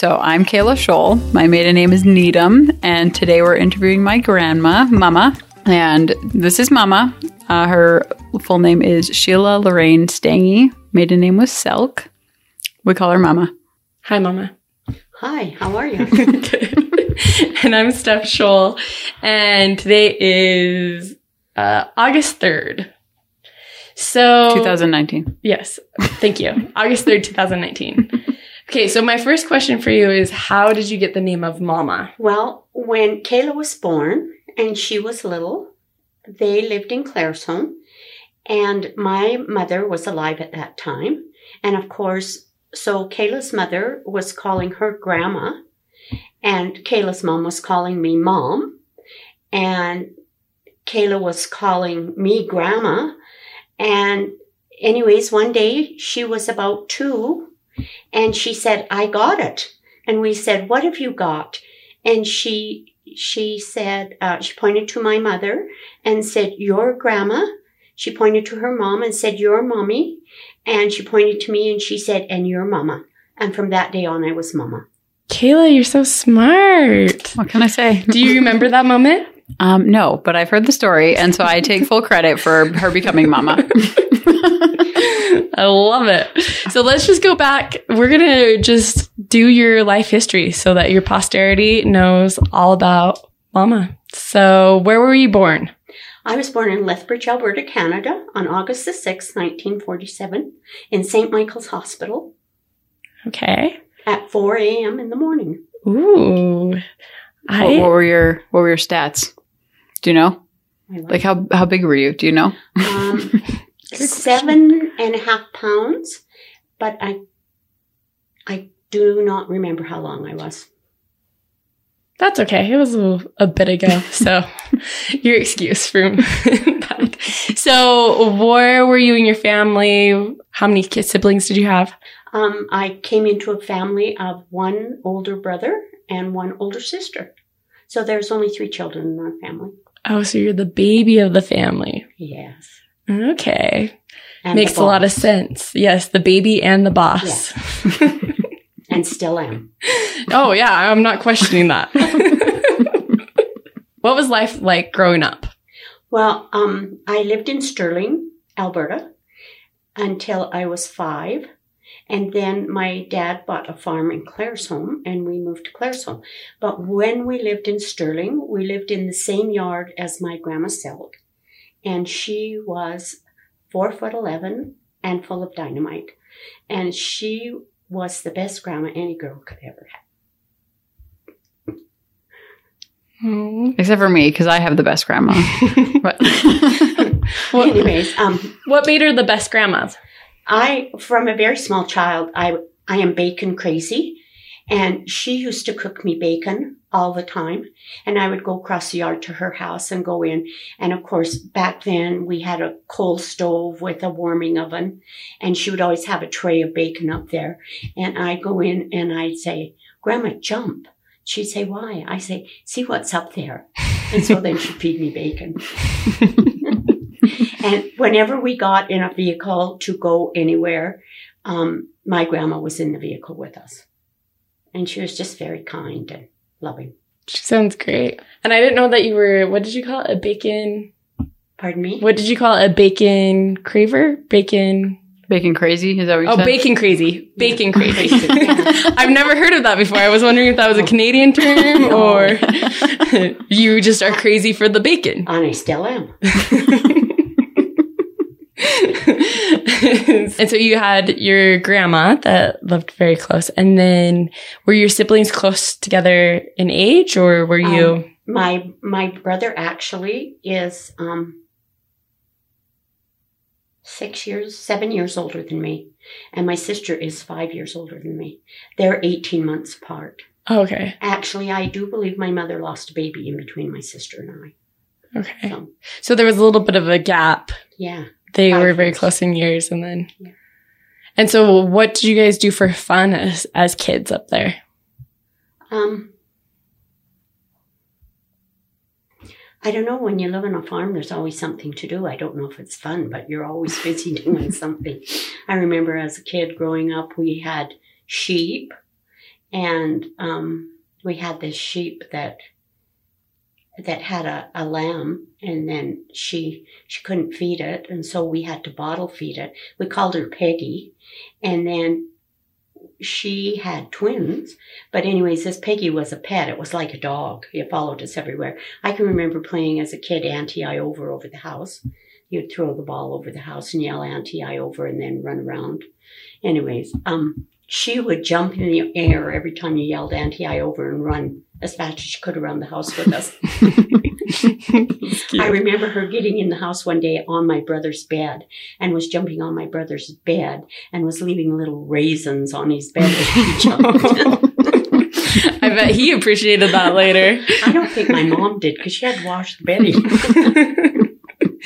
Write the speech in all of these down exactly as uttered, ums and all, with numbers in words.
So I'm Kayla Scholl. My maiden name is Needham, and today we're interviewing my grandma, Mamma. And this is Mamma. Uh, her full name is Sheila Lorraine Stangy. Maiden name was Selk. We call her Mamma. Hi, Mamma. Hi, how are you? And I'm Steph Scholl, and today is uh, August third. So twenty nineteen. Yes. Thank you. August third, twenty nineteen. Okay, so my first question for you is, how did you get the name of Mamma? Well, when Kayla was born and she was little, they lived in Claresholm, and my mother was alive at that time. And of course, so Kayla's mother was calling her grandma, and Kayla's mom was calling me mom, and Kayla was calling me grandma. And anyways, one day she was about two, and she said, I got it. And we said, what have you got? And she she said, uh, she pointed to my mother and said, your grandma. She pointed to her mom and said, your mommy. And she pointed to me and she said, and your mama. And from that day on, I was Mamma. Kayla, you're so smart. What can I say? Do you remember that moment? Um, no, but I've heard the story. And so I take full credit for her becoming Mamma. I love it. So let's just go back. We're going to just do your life history so that your posterity knows all about Mamma. So where were you born? I was born in Lethbridge, Alberta, Canada on August the sixth, nineteen forty-seven in Saint Michael's Hospital. Okay. At four a.m. in the morning. Ooh. I... What, what were your what were your stats? Do you know? Like how, how big were you? Do you know? Um Seven and a half pounds, but I I do not remember how long I was. That's okay. It was a, a bit ago, so your excuse for that. So where were you and your family? How many kids, siblings did you have? Um, I came into a family of one older brother and one older sister. So there's only three children in our family. Oh, so you're the baby of the family. Yes. Okay. And makes a lot of sense. Yes, the baby and the boss. Yes. And still am. Oh, yeah. I'm not questioning that. What was life like growing up? Well, um, I lived in Stirling, Alberta, until I was five. And then my dad bought a farm in Claresholm, and we moved to Claresholm. But when we lived in Stirling, we lived in the same yard as my grandma Selk. And she was four foot eleven and full of dynamite. And she was the best grandma any girl could ever have. Mm. Except for me, because I have the best grandma. But well, anyways, um, what made her the best grandma? I, from a very small child, I I am bacon crazy. And she used to cook me bacon all the time. And I would go across the yard to her house and go in. And of course, back then we had a coal stove with a warming oven. And she would always have a tray of bacon up there. And I'd go in and I'd say, Grandma, jump. She'd say, why? I say, see what's up there. And so then she'd feed me bacon. And whenever we got in a vehicle to go anywhere, um, my grandma was in the vehicle with us. And she was just very kind and loving. She sounds great. And I didn't know that you were, what did you call it? A bacon? Pardon me? What did you call it? A bacon craver? Bacon? Bacon crazy? Is that what you oh, said? Oh, bacon crazy. Bacon yeah. crazy. I've never heard of that before. I was wondering if that was a Canadian term or you just are crazy for the bacon. And I still am. And so you had your grandma that lived very close. And then were your siblings close together in age or were you? Um, my my brother actually is um, six years, seven years older than me. And my sister is five years older than me. They're eighteen months apart. Oh, okay. Actually, I do believe my mother lost a baby in between my sister and I. Okay. So, so there was a little bit of a gap. Yeah. They were very close in years and then. Yeah. And so what did you guys do for fun as, as kids up there? Um, I don't know. When you live on a farm, there's always something to do. I don't know if it's fun, but you're always busy doing something. I remember as a kid growing up, we had sheep And um, we had this sheep that that had a, a lamb, and then she she couldn't feed it, and so we had to bottle feed it. We called her Peggy, and then she had twins. But anyways, this Peggy was a pet. It was like a dog. It followed us everywhere. I can remember playing as a kid, Auntie I over over the house. You'd throw the ball over the house and yell Auntie I over, and then run around. Anyways, um, she would jump in the air every time you yelled Auntie I over and run as fast as she could around the house with us. I remember her getting in the house one day on my brother's bed, and was jumping on my brother's bed, and was leaving little raisins on his bed as she jumped. I bet he appreciated that later. I don't think my mom did, because she had washed the bedding.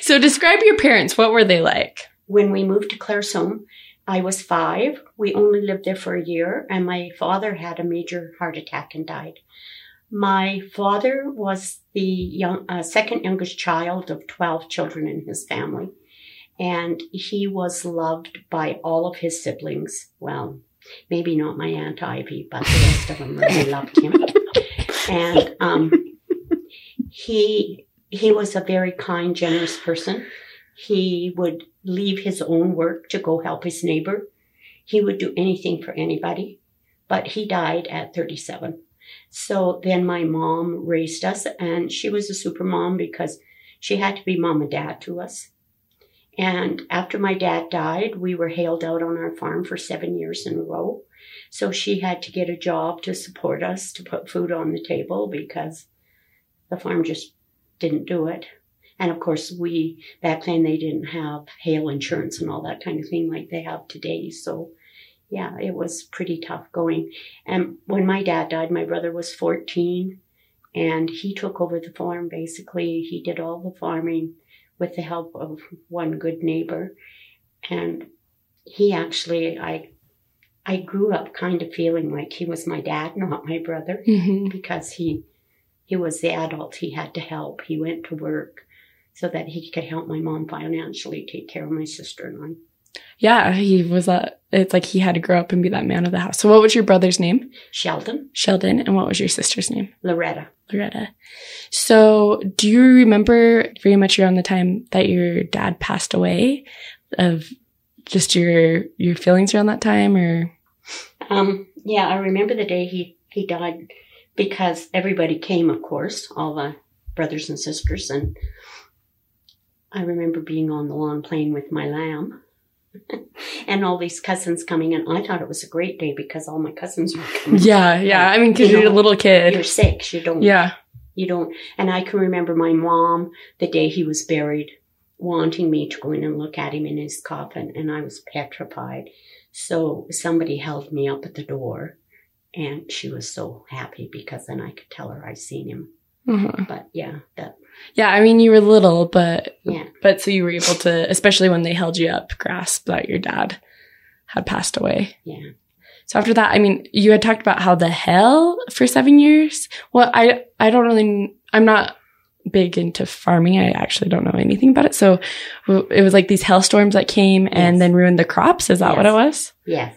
So describe your parents. What were they like? When we moved to Claresholm, I was five. We only lived there for a year, and my father had a major heart attack and died. My father was the young, uh, second youngest child of twelve children in his family, and he was loved by all of his siblings. Well, maybe not my Aunt Ivy, but the rest of them really loved him. And um, he he was a very kind, generous person. He would leave his own work to go help his neighbor. He would do anything for anybody, but he died at thirty-seven. So then my mom raised us, and she was a super mom because she had to be mom and dad to us. And after my dad died, we were hailed out on our farm for seven years in a row. So she had to get a job to support us, to put food on the table, because the farm just didn't do it. And of course, we, back then, they didn't have hail insurance and all that kind of thing like they have today. So yeah, it was pretty tough going. And when my dad died, my brother was fourteen, and he took over the farm. Basically, he did all the farming with the help of one good neighbor. And he actually, I, I grew up kind of feeling like he was my dad, not my brother, mm-hmm. because he, he was the adult. He had to help. He went to work so that he could help my mom financially take care of my sister and I. Yeah, he was a, it's like he had to grow up and be that man of the house. So what was your brother's name? Sheldon. Sheldon. And what was your sister's name? Loretta. Loretta. So do you remember very much around the time that your dad passed away of just your, your feelings around that time or? Um, yeah, I remember the day he, he died because everybody came, of course, all the brothers and sisters, and I remember being on the lawn playing with my lamb and all these cousins coming in. I thought it was a great day because all my cousins were coming. Yeah, yeah. I mean, because you you're know, a little kid. You're six. You don't. Yeah. You don't. And I can remember my mom, the day he was buried, wanting me to go in and look at him in his coffin. And I was petrified. So somebody held me up at the door, and she was so happy because then I could tell her I seen him. Mm-hmm. But yeah, that. Yeah, I mean, you were little, but yeah. But so you were able to, especially when they held you up, grasp that your dad had passed away. Yeah. So after that, I mean, you had talked about how the hell for seven years. Well, I I don't really, I'm not big into farming. I actually don't know anything about it. So it was like these hailstorms that came yes. and then ruined the crops. Is that yes. what it was? Yes.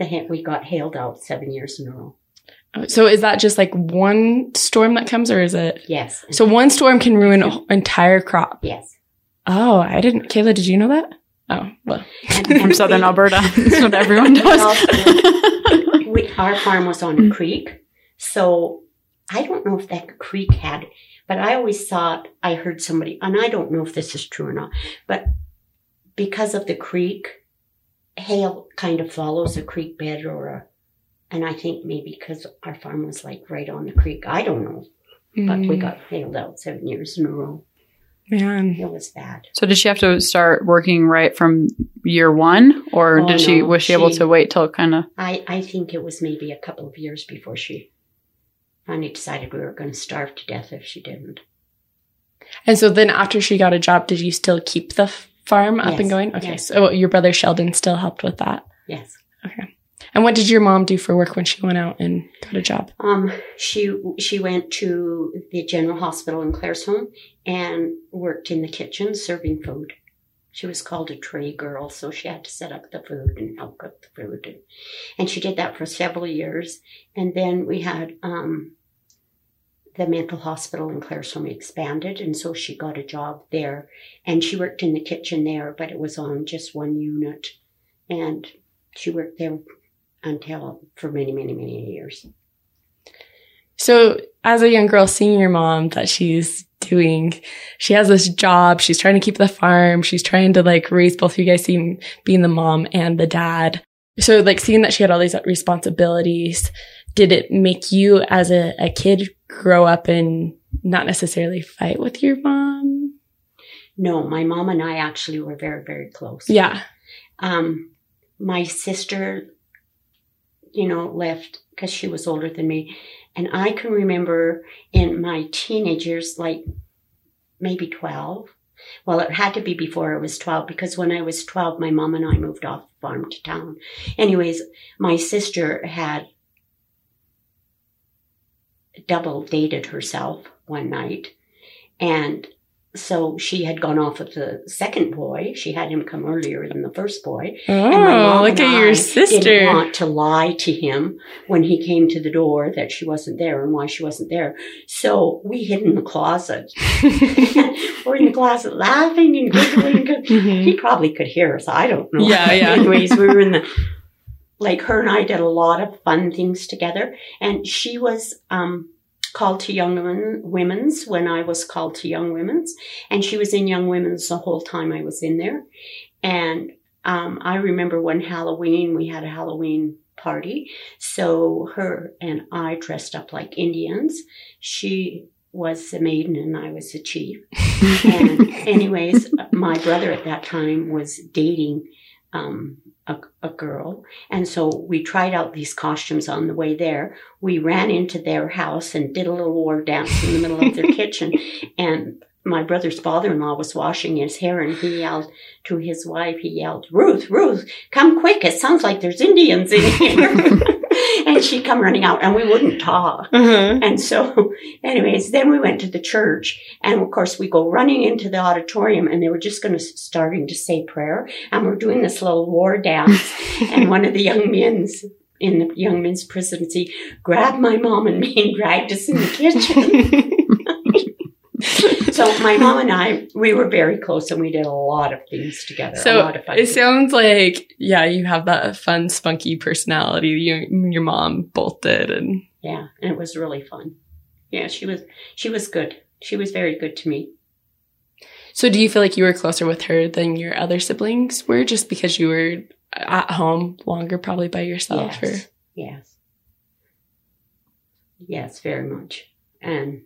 The we got hailed out seven years in a row. So is that just like one storm that comes or is it? Yes. So one storm can ruin an entire crop. Yes. Oh, I didn't. Kayla, did you know that? Oh, well, and, and from southern we, Alberta. That's what everyone does. Also, we, our farm was on a creek. So I don't know if that creek had, but I always thought I heard somebody, and I don't know if this is true or not, but because of the creek, hail kind of follows a creek bed or a, and I think maybe because our farm was like right on the creek. I don't know. But mm. we got hailed out seven years in a row. Man. It was bad. So did she have to start working right from year one? Or oh, did she no. was she, she able to wait till kind of? I, I think it was maybe a couple of years before she finally decided we were going to starve to death if she didn't. And so then after she got a job, did you still keep the f- farm up yes. and going? Okay. Yes. So your brother Sheldon still helped with that? Yes. Okay. And what did your mom do for work when she went out and got a job? Um, she she went to the general hospital in Claresholm and worked in the kitchen serving food. She was called a tray girl, so she had to set up the food and help cook the food. And, and she did that for several years. And then we had um, the mental hospital in Claresholm expanded, and so she got a job there. And she worked in the kitchen there, but it was on just one unit. And she worked there until for many, many, many years. So as a young girl, seeing your mom that she's doing, she has this job, she's trying to keep the farm, she's trying to like raise both of you guys, seeing being the mom and the dad. So like seeing that she had all these responsibilities, did it make you as a, a kid grow up and not necessarily fight with your mom? No, my mom and I actually were very, very close. Yeah. Um, my sister, you know, left because she was older than me. And I can remember in my teenage years, like maybe twelve. Well, it had to be before I was twelve, because when I was twelve, my mom and I moved off the farm to town. Anyways, my sister had double dated herself one night. And so she had gone off with the second boy. She had him come earlier than the first boy. Oh, and my mom look and at I your sister. Didn't want to lie to him when he came to the door that she wasn't there and why she wasn't there. So we hid in the closet. We're in the closet laughing and giggling. Mm-hmm. He probably could hear us. I don't know. Yeah, yeah. Anyways, we were in the, like, her and I did a lot of fun things together. And she was, um, called to Young Women's when I was called to Young Women's, and she was in Young Women's the whole time I was in there. And um, I remember one Halloween, we had a Halloween party, so her and I dressed up like Indians. She was the maiden and I was the chief. And anyways, my brother at that time was dating um, A, a girl. And so we tried out these costumes on the way there. We ran into their house and did a little war dance in the middle of their kitchen. And my brother's father-in-law was washing his hair, and he yelled to his wife, he yelled, "Ruth, Ruth, come quick. It sounds like there's Indians in here." And she come running out, and we wouldn't talk. Uh-huh. And so anyways, then we went to the church, and of course we go running into the auditorium, and they were just going to starting to say prayer, and we're doing this little war dance. And one of the young men's in the young men's presidency grabbed my mom and me and dragged us in the kitchen. So my mom and I, we were very close, and we did a lot of things together. So a lot of fun it things. Sounds like, yeah, you have that fun, spunky personality. You, your mom both did, and yeah, and it was really fun. Yeah, she was, she was good. She was very good to me. So, do you feel like you were closer with her than your other siblings were, just because you were at home longer, probably by yourself? Yes, or? yes, yes, very much, and.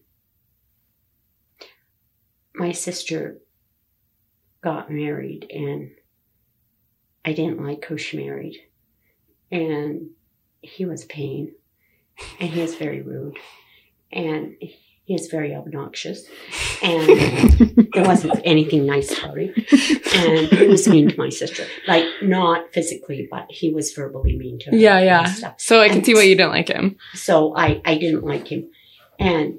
My sister got married, and I didn't like who she married. And he was a pain, and he was very rude, and he was very obnoxious, and there wasn't anything nice about him. And he was mean to my sister, like not physically, but he was verbally mean to her. Yeah, yeah. Stuff. So I can and see why you didn't like him. So I, I didn't like him, and.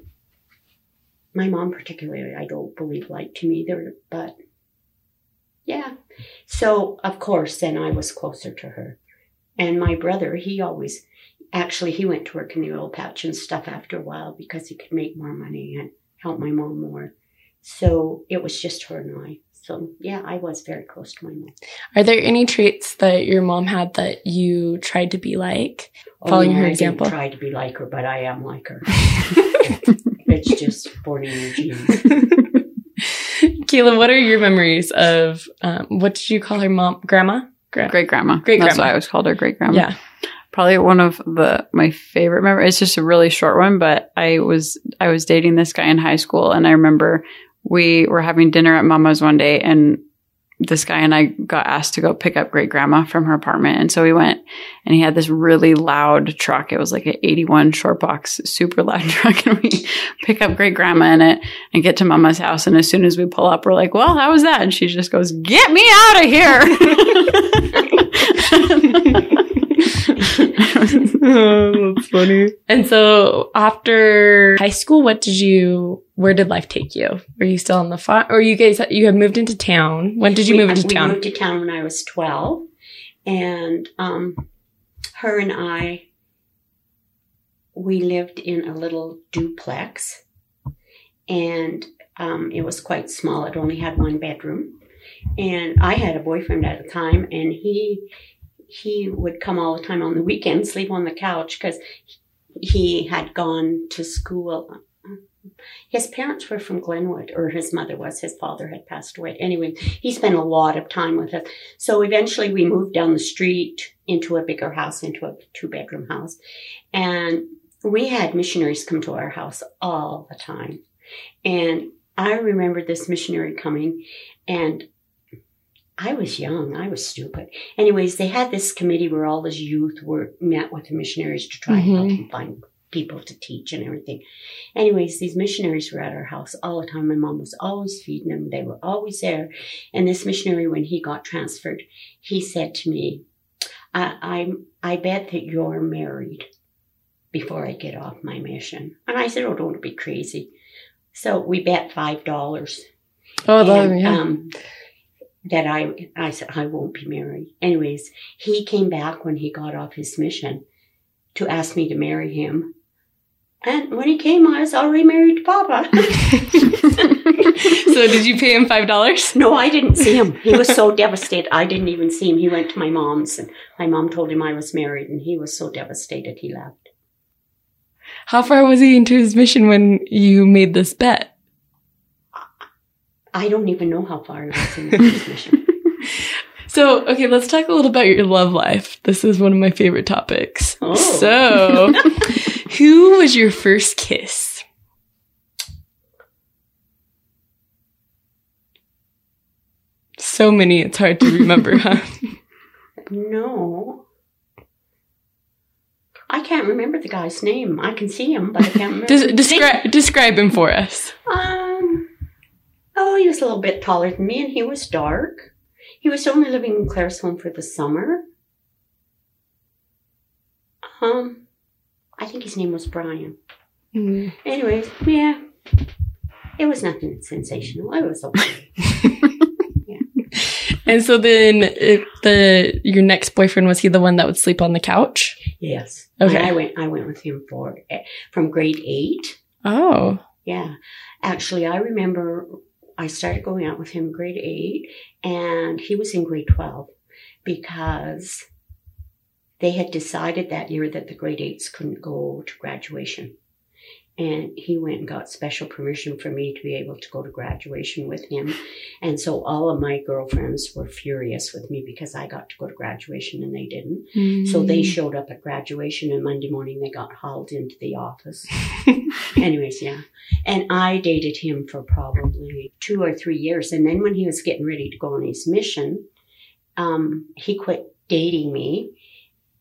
My mom particularly, I don't believe, liked him either, but yeah. So, of course, then I was closer to her. And my brother, he always, actually, he went to work in the oil patch and stuff after a while because he could make more money and help my mom more. So it was just her and I. So, yeah, I was very close to my mom. Are there any traits that your mom had that you tried to be like, oh, following no, her I example? I didn't try to be like her, but I am like her. It's just born in your genes. Caleb, what are your memories of, um, what did you call her mom? Grandma? Gra- Great-grandma. Great-grandma. That's what I always called her, great-grandma. Yeah. Probably one of the my favorite memories. It's just a really short one, but I was I was dating this guy in high school, and I remember we were having dinner at Mamma's one day, and this guy and I got asked to go pick up great-grandma from her apartment. And so we went, and he had this really loud truck. It was like an eighty-one short box, super loud truck. And we pick up great-grandma in it and get to Mama's house. And as soon as we pull up, we're like, "Well, how was that?" And she just goes, "Get me out of here." Oh, that's funny. And so after high school, what did you, where did life take you? Were you still on the farm? Or you guys, you had moved into town. When did you we, move into we town? We moved to town when I was twelve. And um, her and I, we lived in a little duplex. And um, it was quite small. It only had one bedroom. And I had a boyfriend at the time, and he he would come all the time on the weekend, sleep on the couch, because he had gone to school. His parents were from Glenwood, or his mother was. His father had passed away. Anyway, he spent a lot of time with us. So eventually we moved down the street into a bigger house, into a two-bedroom house. And we had missionaries come to our house all the time. And I remember this missionary coming, and I was young. I was stupid. Anyways, they had this committee where all this youth were met with the missionaries to try mm-hmm. and help them find people to teach and everything. Anyways, these missionaries were at our house all the time. My mom was always feeding them. They were always there. And this missionary, when he got transferred, he said to me, I, I'm, I bet that you're married before I get off my mission. And I said, oh, don't be crazy. So we bet five dollars. Oh, and, yeah. Um, that I, I said, I won't be married. Anyways, he came back when he got off his mission to ask me to marry him. And when he came, I was already married to Papa. So did you pay him five dollars? No, I didn't see him. He was so devastated. I didn't even see him. He went to my mom's, and my mom told him I was married, and he was so devastated he left. How far was he into his mission when you made this bet? I don't even know how far I was in this mission. So, okay, let's talk a little about your love life. This is one of my favorite topics. Oh. So, who was your first kiss? So many, it's hard to remember, huh? No. I can't remember the guy's name. I can see him, but I can't remember. Des- descri- describe him for us. Um... Oh, he was a little bit taller than me, and he was dark. He was only living in Claresholm for the summer. Um, I think his name was Brian. Mm. Anyways, yeah, it was nothing sensational. It was okay. Yeah. And so then, if the your next boyfriend, was he the one that would sleep on the couch? Yes. Okay. And I went. I went with him for from grade eight. Oh. Yeah. Actually, I remember. I started going out with him grade eight, and he was in grade twelve because they had decided that year that the grade eights couldn't go to graduation. And he went and got special permission for me to be able to go to graduation with him. And so all of my girlfriends were furious with me because I got to go to graduation and they didn't. Mm. So they showed up at graduation, and Monday morning they got hauled into the office. Anyways, yeah. And I dated him for probably two or three years. And then when he was getting ready to go on his mission, um, he quit dating me.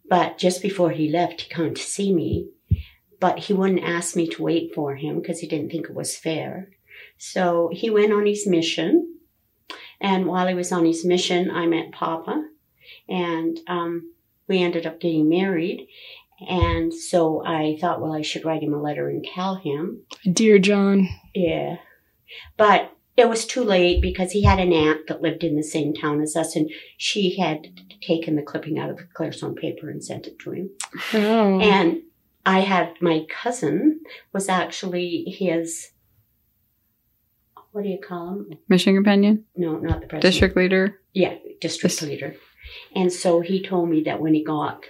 But just before he left, he came to see me. But he wouldn't ask me to wait for him because he didn't think it was fair. So he went on his mission. And while he was on his mission, I met Papa. And um, we ended up getting married. And so I thought, well, I should write him a letter and tell him. Dear John. Yeah. But it was too late because he had an aunt that lived in the same town as us. And she had taken the clipping out of the Claresholm paper and sent it to him. Oh. And I had, my cousin was actually his, what do you call him? Mission companion? No, not the president. District leader? Yeah, district Dis- leader. And so he told me that when he got,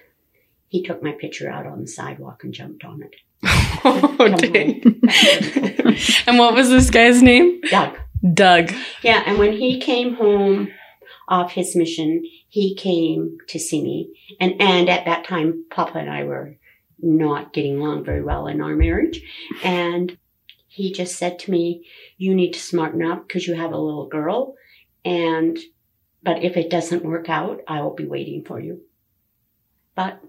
he took my picture out on the sidewalk and jumped on it. Oh, dang. And what was this guy's name? Doug. Doug. Yeah, and when he came home off his mission, he came to see me. And, and at that time, Papa and I were not getting along very well in our marriage. And he just said to me, you need to smarten up because you have a little girl. And, but if it doesn't work out, I will be waiting for you. But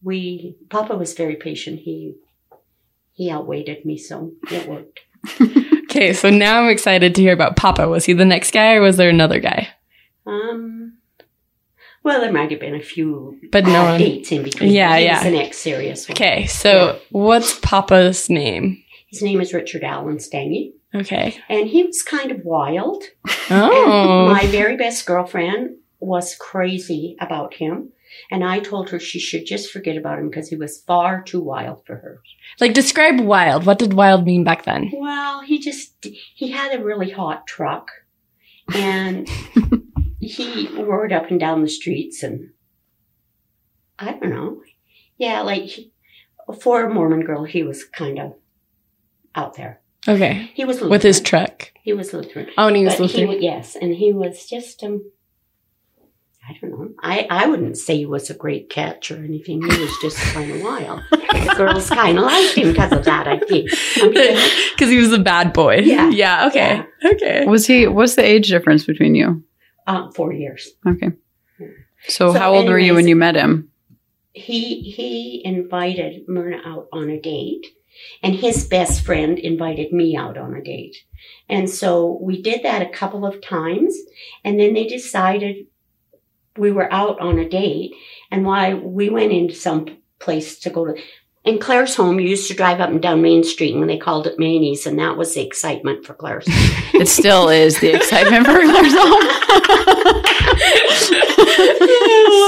we, Papa was very patient. He, he outweighted me. So it worked. Okay. So now I'm excited to hear about Papa. Was he the next guy or was there another guy? Um, Well, there might have been a few but no one, dates in between. Yeah, it yeah. was the next serious one. Okay, so yeah. What's Papa's name? His name is Richard Allen Stangy. Okay. And he was kind of wild. Oh. And my very best girlfriend was crazy about him. And I told her she should just forget about him because he was far too wild for her. Like, describe wild. What did wild mean back then? Well, he just, he had a really hot truck. And... He roared up and down the streets and, I don't know. Yeah, like, he, for a Mormon girl, he was kind of out there. Okay. He was Lutheran. With his truck. He was Lutheran. Oh, and he was but Lutheran. He, yes, and he was just, um, I don't know. I, I wouldn't say he was a great catch or anything. He was just kind of wild. The girls kind of liked him because of that, I think. Because he was a bad boy. Yeah. Yeah, okay. Yeah. Okay. Was he, what's the age difference between you? Um, four years. Okay. So, so how old anyways, were you when you met him? He he invited Myrna out on a date, and his best friend invited me out on a date. And so we did that a couple of times, and then they decided we were out on a date, and why we went into some place to go to. And Claresholm used to drive up and down Main Street, and they called it Mainies, and that was the excitement for Claresholm. It still is the excitement for Claresholm.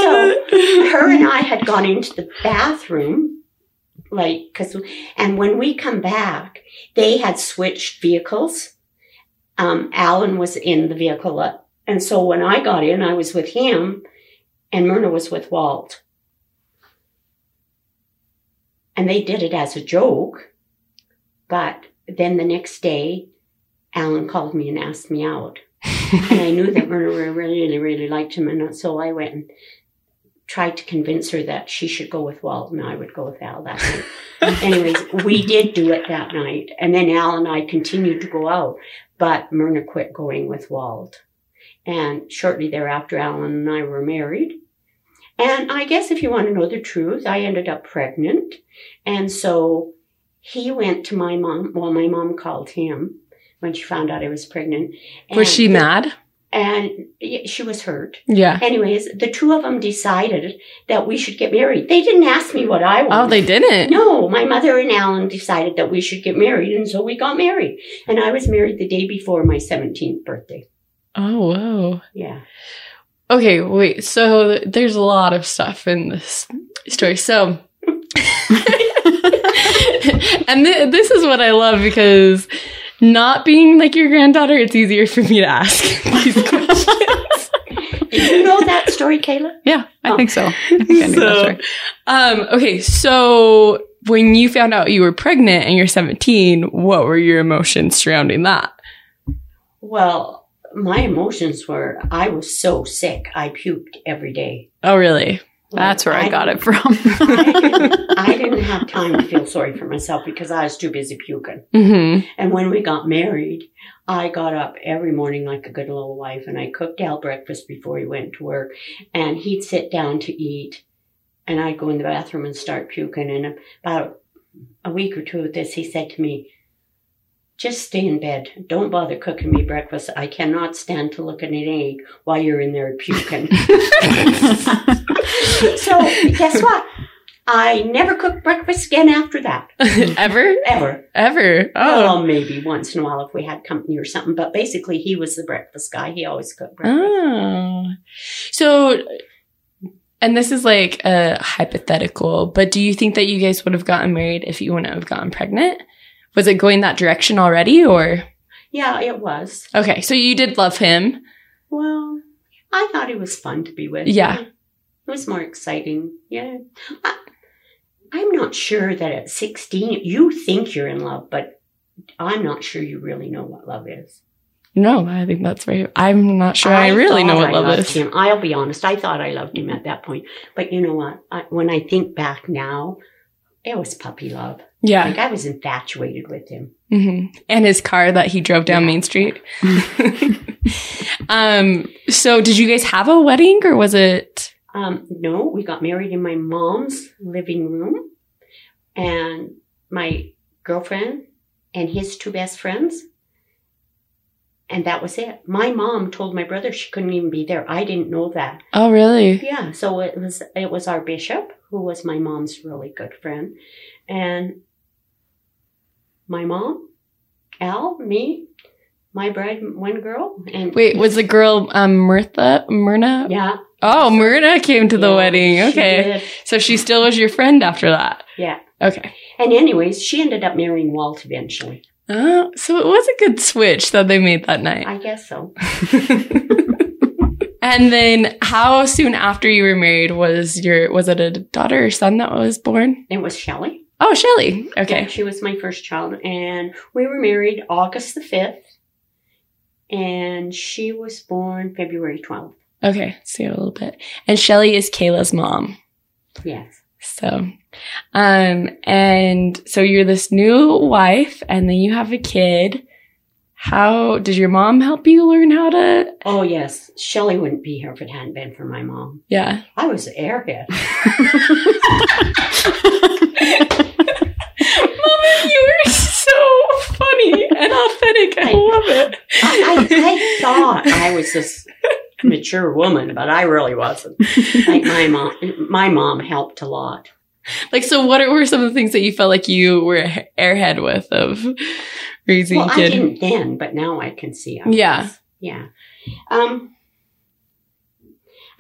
So her and I had gone into the bathroom, like, cause, and when we come back, they had switched vehicles. Um, Alan was in the vehicle, uh, and so when I got in, I was with him, and Myrna was with Walt. And they did it as a joke, but then the next day, Alan called me and asked me out. And I knew that Myrna really, really liked him, and so I went and tried to convince her that she should go with Walt, and I would go with Al that night. Anyways, we did do it that night, and then Al and I continued to go out, but Myrna quit going with Walt. And shortly thereafter, Alan and I were married. And I guess if you want to know the truth, I ended up pregnant. And so he went to my mom. Well, my mom called him when she found out I was pregnant. And was she mad? And she was hurt. Yeah. Anyways, the two of them decided that we should get married. They didn't ask me what I wanted. Oh, they didn't? No. My mother and Alan decided that we should get married. And so we got married. And I was married the day before my seventeenth birthday. Oh, wow. Yeah. Okay, wait, so there's a lot of stuff in this story. So, and th- this is what I love, because not being like your granddaughter, it's easier for me to ask these questions. Did you know that story, Kayla? Yeah, I oh. think so. I think I knew so, that story. Um, okay, so when you found out you were pregnant and you're seventeen, what were your emotions surrounding that? Well... My emotions were, I was so sick, I puked every day. Oh, really? Like, That's where I, I got it from. I, didn't, I didn't have time to feel sorry for myself because I was too busy puking. Mm-hmm. And when we got married, I got up every morning like a good little wife, and I cooked Al breakfast before he went to work. And he'd sit down to eat, and I'd go in the bathroom and start puking. And about a week or two of this, he said to me, "Just stay in bed. Don't bother cooking me breakfast. I cannot stand to look at an egg while you're in there puking." So, guess what? I never cooked breakfast again after that. Ever? Ever. Ever. Oh. Well, maybe once in a while if we had company or something. But basically, he was the breakfast guy. He always cooked breakfast. Oh. So, and this is like a hypothetical, but do you think that you guys would have gotten married if you wouldn't have gotten pregnant? Was it going that direction already, or? Yeah, it was. Okay, so you did love him. Well, I thought it was fun to be with. Yeah. It was more exciting. Yeah. I, I'm not sure that at sixteen, you think you're in love, but I'm not sure you really know what love is. No, I think that's very, I'm not sure I, I really know what I love is. Him. I'll be honest, I thought I loved him at that point. But you know what? I, when I think back now, it was puppy love. Yeah. Like, I was infatuated with him. Mm-hmm. And his car that he drove down yeah. Main Street. um, so did you guys have a wedding, or was it? Um, no, we got married in my mom's living room. And my girlfriend and his two best friends And that was it. My mom told my brother she couldn't even be there. I didn't know that. Oh, really? Yeah. So it was it was our bishop, who was my mom's really good friend. And my mom, Al, me, my bride, one girl. And wait, was the girl um, Myrtha, Myrna? Yeah. Oh, Myrna came to the yeah, wedding. Okay. She so she still was your friend after that? Yeah. Okay. And anyways, she ended up marrying Walt eventually. Oh, so it was a good switch that they made that night. I guess so. And then how soon after you were married was your, was it a daughter or son that was born? It was Shelley. Oh, Shelley. Okay. Yeah, she was my first child. And we were married August the fifth. And she was born February twelfth. Okay. See you in a little bit. And Shelley is Kayla's mom. Yes. So, um, and so you're this new wife and then you have a kid. How did your mom help you learn how to? Oh, yes. Shelley wouldn't be here if it hadn't been for my mom. Yeah. I was an airhead. Mama, you were so funny and authentic. I, I love it. I, I, I thought I was this mature woman, but I really wasn't. Like my mom, my mom helped a lot. Like, so what were some of the things that you felt like you were airhead with of raising well, a kid? I didn't then, but now I can see. I yeah. Was. Yeah. Um,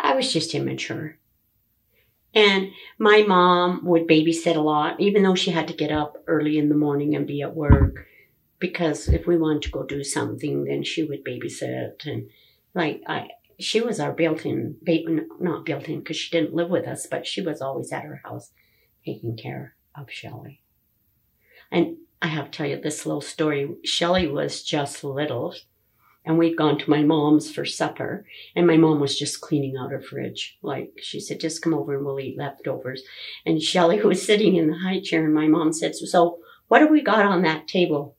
I was just immature. And my mom would babysit a lot, even though she had to get up early in the morning and be at work. Because if we wanted to go do something, then she would babysit. And like, I, she was our built-in, ba- not built-in because she didn't live with us, but she was always at her house taking care of Shelley. And I have to tell you this little story. Shelley was just little and we'd gone to my mom's for supper and my mom was just cleaning out her fridge. Like she said, just come over and we'll eat leftovers. And Shelley was sitting in the high chair and my mom said, so what have we got on that table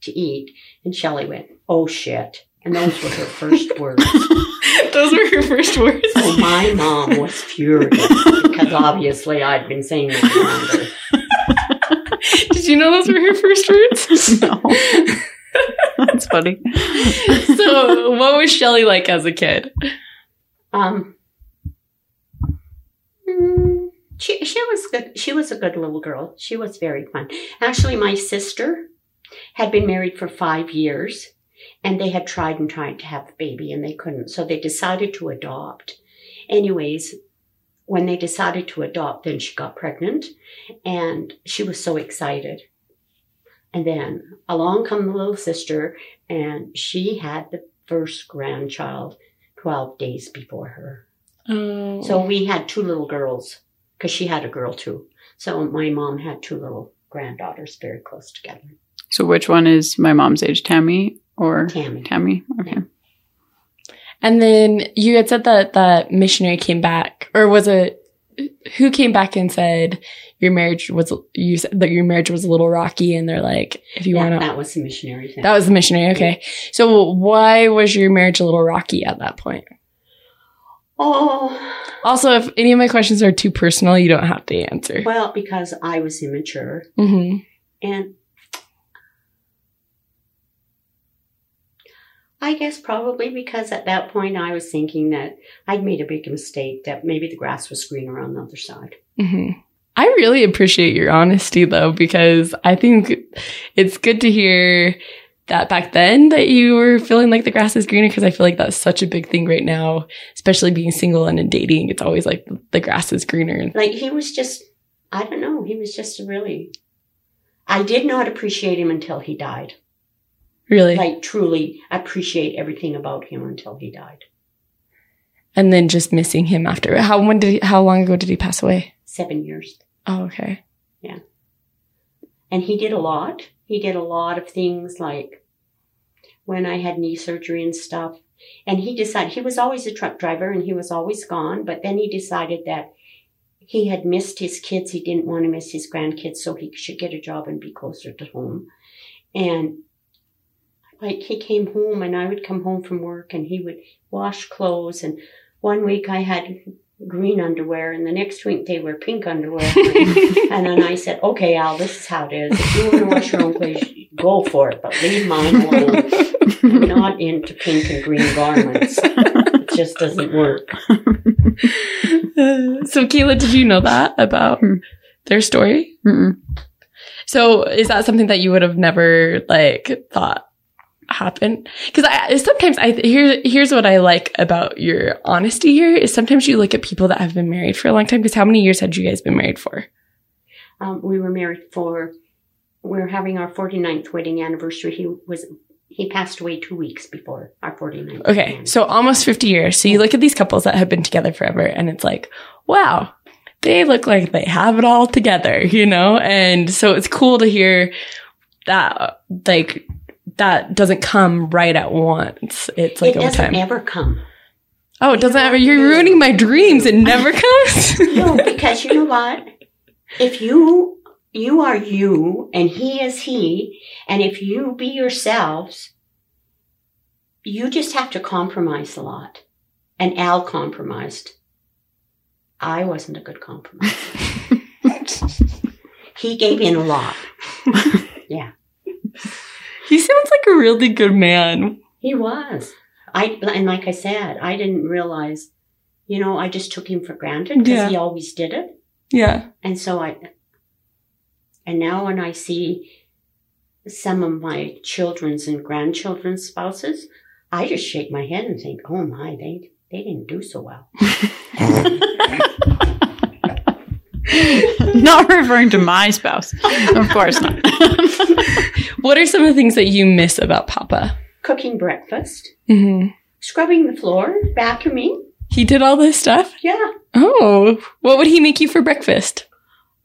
to eat? And Shelley went, oh shit. And those were her first words. Those were her first words? Oh, my mom was furious because obviously I'd been saying that longer. Did you know those were her first words? No. That's funny. So what was Shelley like as a kid? Um, she, she was good. She was a good little girl. She was very fun. Actually, my sister had been married for five years. And they had tried and tried to have the baby and they couldn't. So they decided to adopt. Anyways, when they decided to adopt, then she got pregnant and she was so excited. And then along come the little sister and she had the first grandchild twelve days before her. Oh. So we had two little girls because she had a girl too. So my mom had two little granddaughters very close together. So which one is my mom's age, Tammy? Or Tammy. Tammy. Okay. Yeah. And then you had said that the missionary came back, or was it who came back and said your marriage was you said that your marriage was a little rocky, and they're like, if you yeah, want to, that was the missionary thing. That was the missionary. Okay. Yeah. So why was your marriage a little rocky at that point? Oh. Also, if any of my questions are too personal, you don't have to answer. Well, because I was immature, mm-hmm. and. I guess probably because at that point I was thinking that I'd made a big mistake, that maybe the grass was greener on the other side. Mm-hmm. I really appreciate your honesty, though, because I think it's good to hear that back then that you were feeling like the grass is greener, because I feel like that's such a big thing right now, especially being single and in dating. It's always like the grass is greener. Like he was just, I don't know, he was just really, I did not appreciate him until he died. Really? Like, truly appreciate everything about him until he died. And then just missing him after. How when did he, how long ago did he pass away? Seven years. Oh, okay. Yeah. And he did a lot. He did a lot of things, like when I had knee surgery and stuff. And he decided, he was always a truck driver and he was always gone. But then he decided that he had missed his kids. He didn't want to miss his grandkids, so he should get a job and be closer to home. And like he came home and I would come home from work and he would wash clothes. And one week I had green underwear and the next week they were pink underwear. And then I said, okay, Al, this is how it is. If you want to wash your own clothes, go for it, but leave mine alone. I'm not into pink and green garments. It just doesn't work. So, Kayla, did you know that about their story? Mm-mm. So, is that something that you would have never, like, thought happened? Because I sometimes I here here's what I like about your honesty here is sometimes you look at people that have been married for a long time. Because how many years had you guys been married for? Um, we were married for. We're having our forty-ninth wedding anniversary. He was he passed away two weeks before our forty-ninth. Okay, so almost fifty years. So you look at these couples that have been together forever, and it's like, wow, they look like they have it all together, you know. And so it's cool to hear that, like, that doesn't come right at once. It's like it over time. It doesn't ever come. Oh, it doesn't ever. You're ruining my dreams. It never comes. No, because you know what? If you. You are you, and he is he, and if you be yourselves, you just have to compromise a lot. And Al compromised. I wasn't a good compromise. He gave in a lot. Yeah. He sounds like a really good man. He was. I And like I said, I didn't realize, you know, I just took him for granted because yeah. he always did it. Yeah. And so I... And now when I see some of my children's and grandchildren's spouses, I just shake my head and think, oh my, they, they didn't do so well. Not referring to my spouse. Of course not. What are some of the things that you miss about Papa? Cooking breakfast. Mm-hmm. Scrubbing the floor, vacuuming. He did all this stuff? Yeah. Oh, what would he make you for breakfast?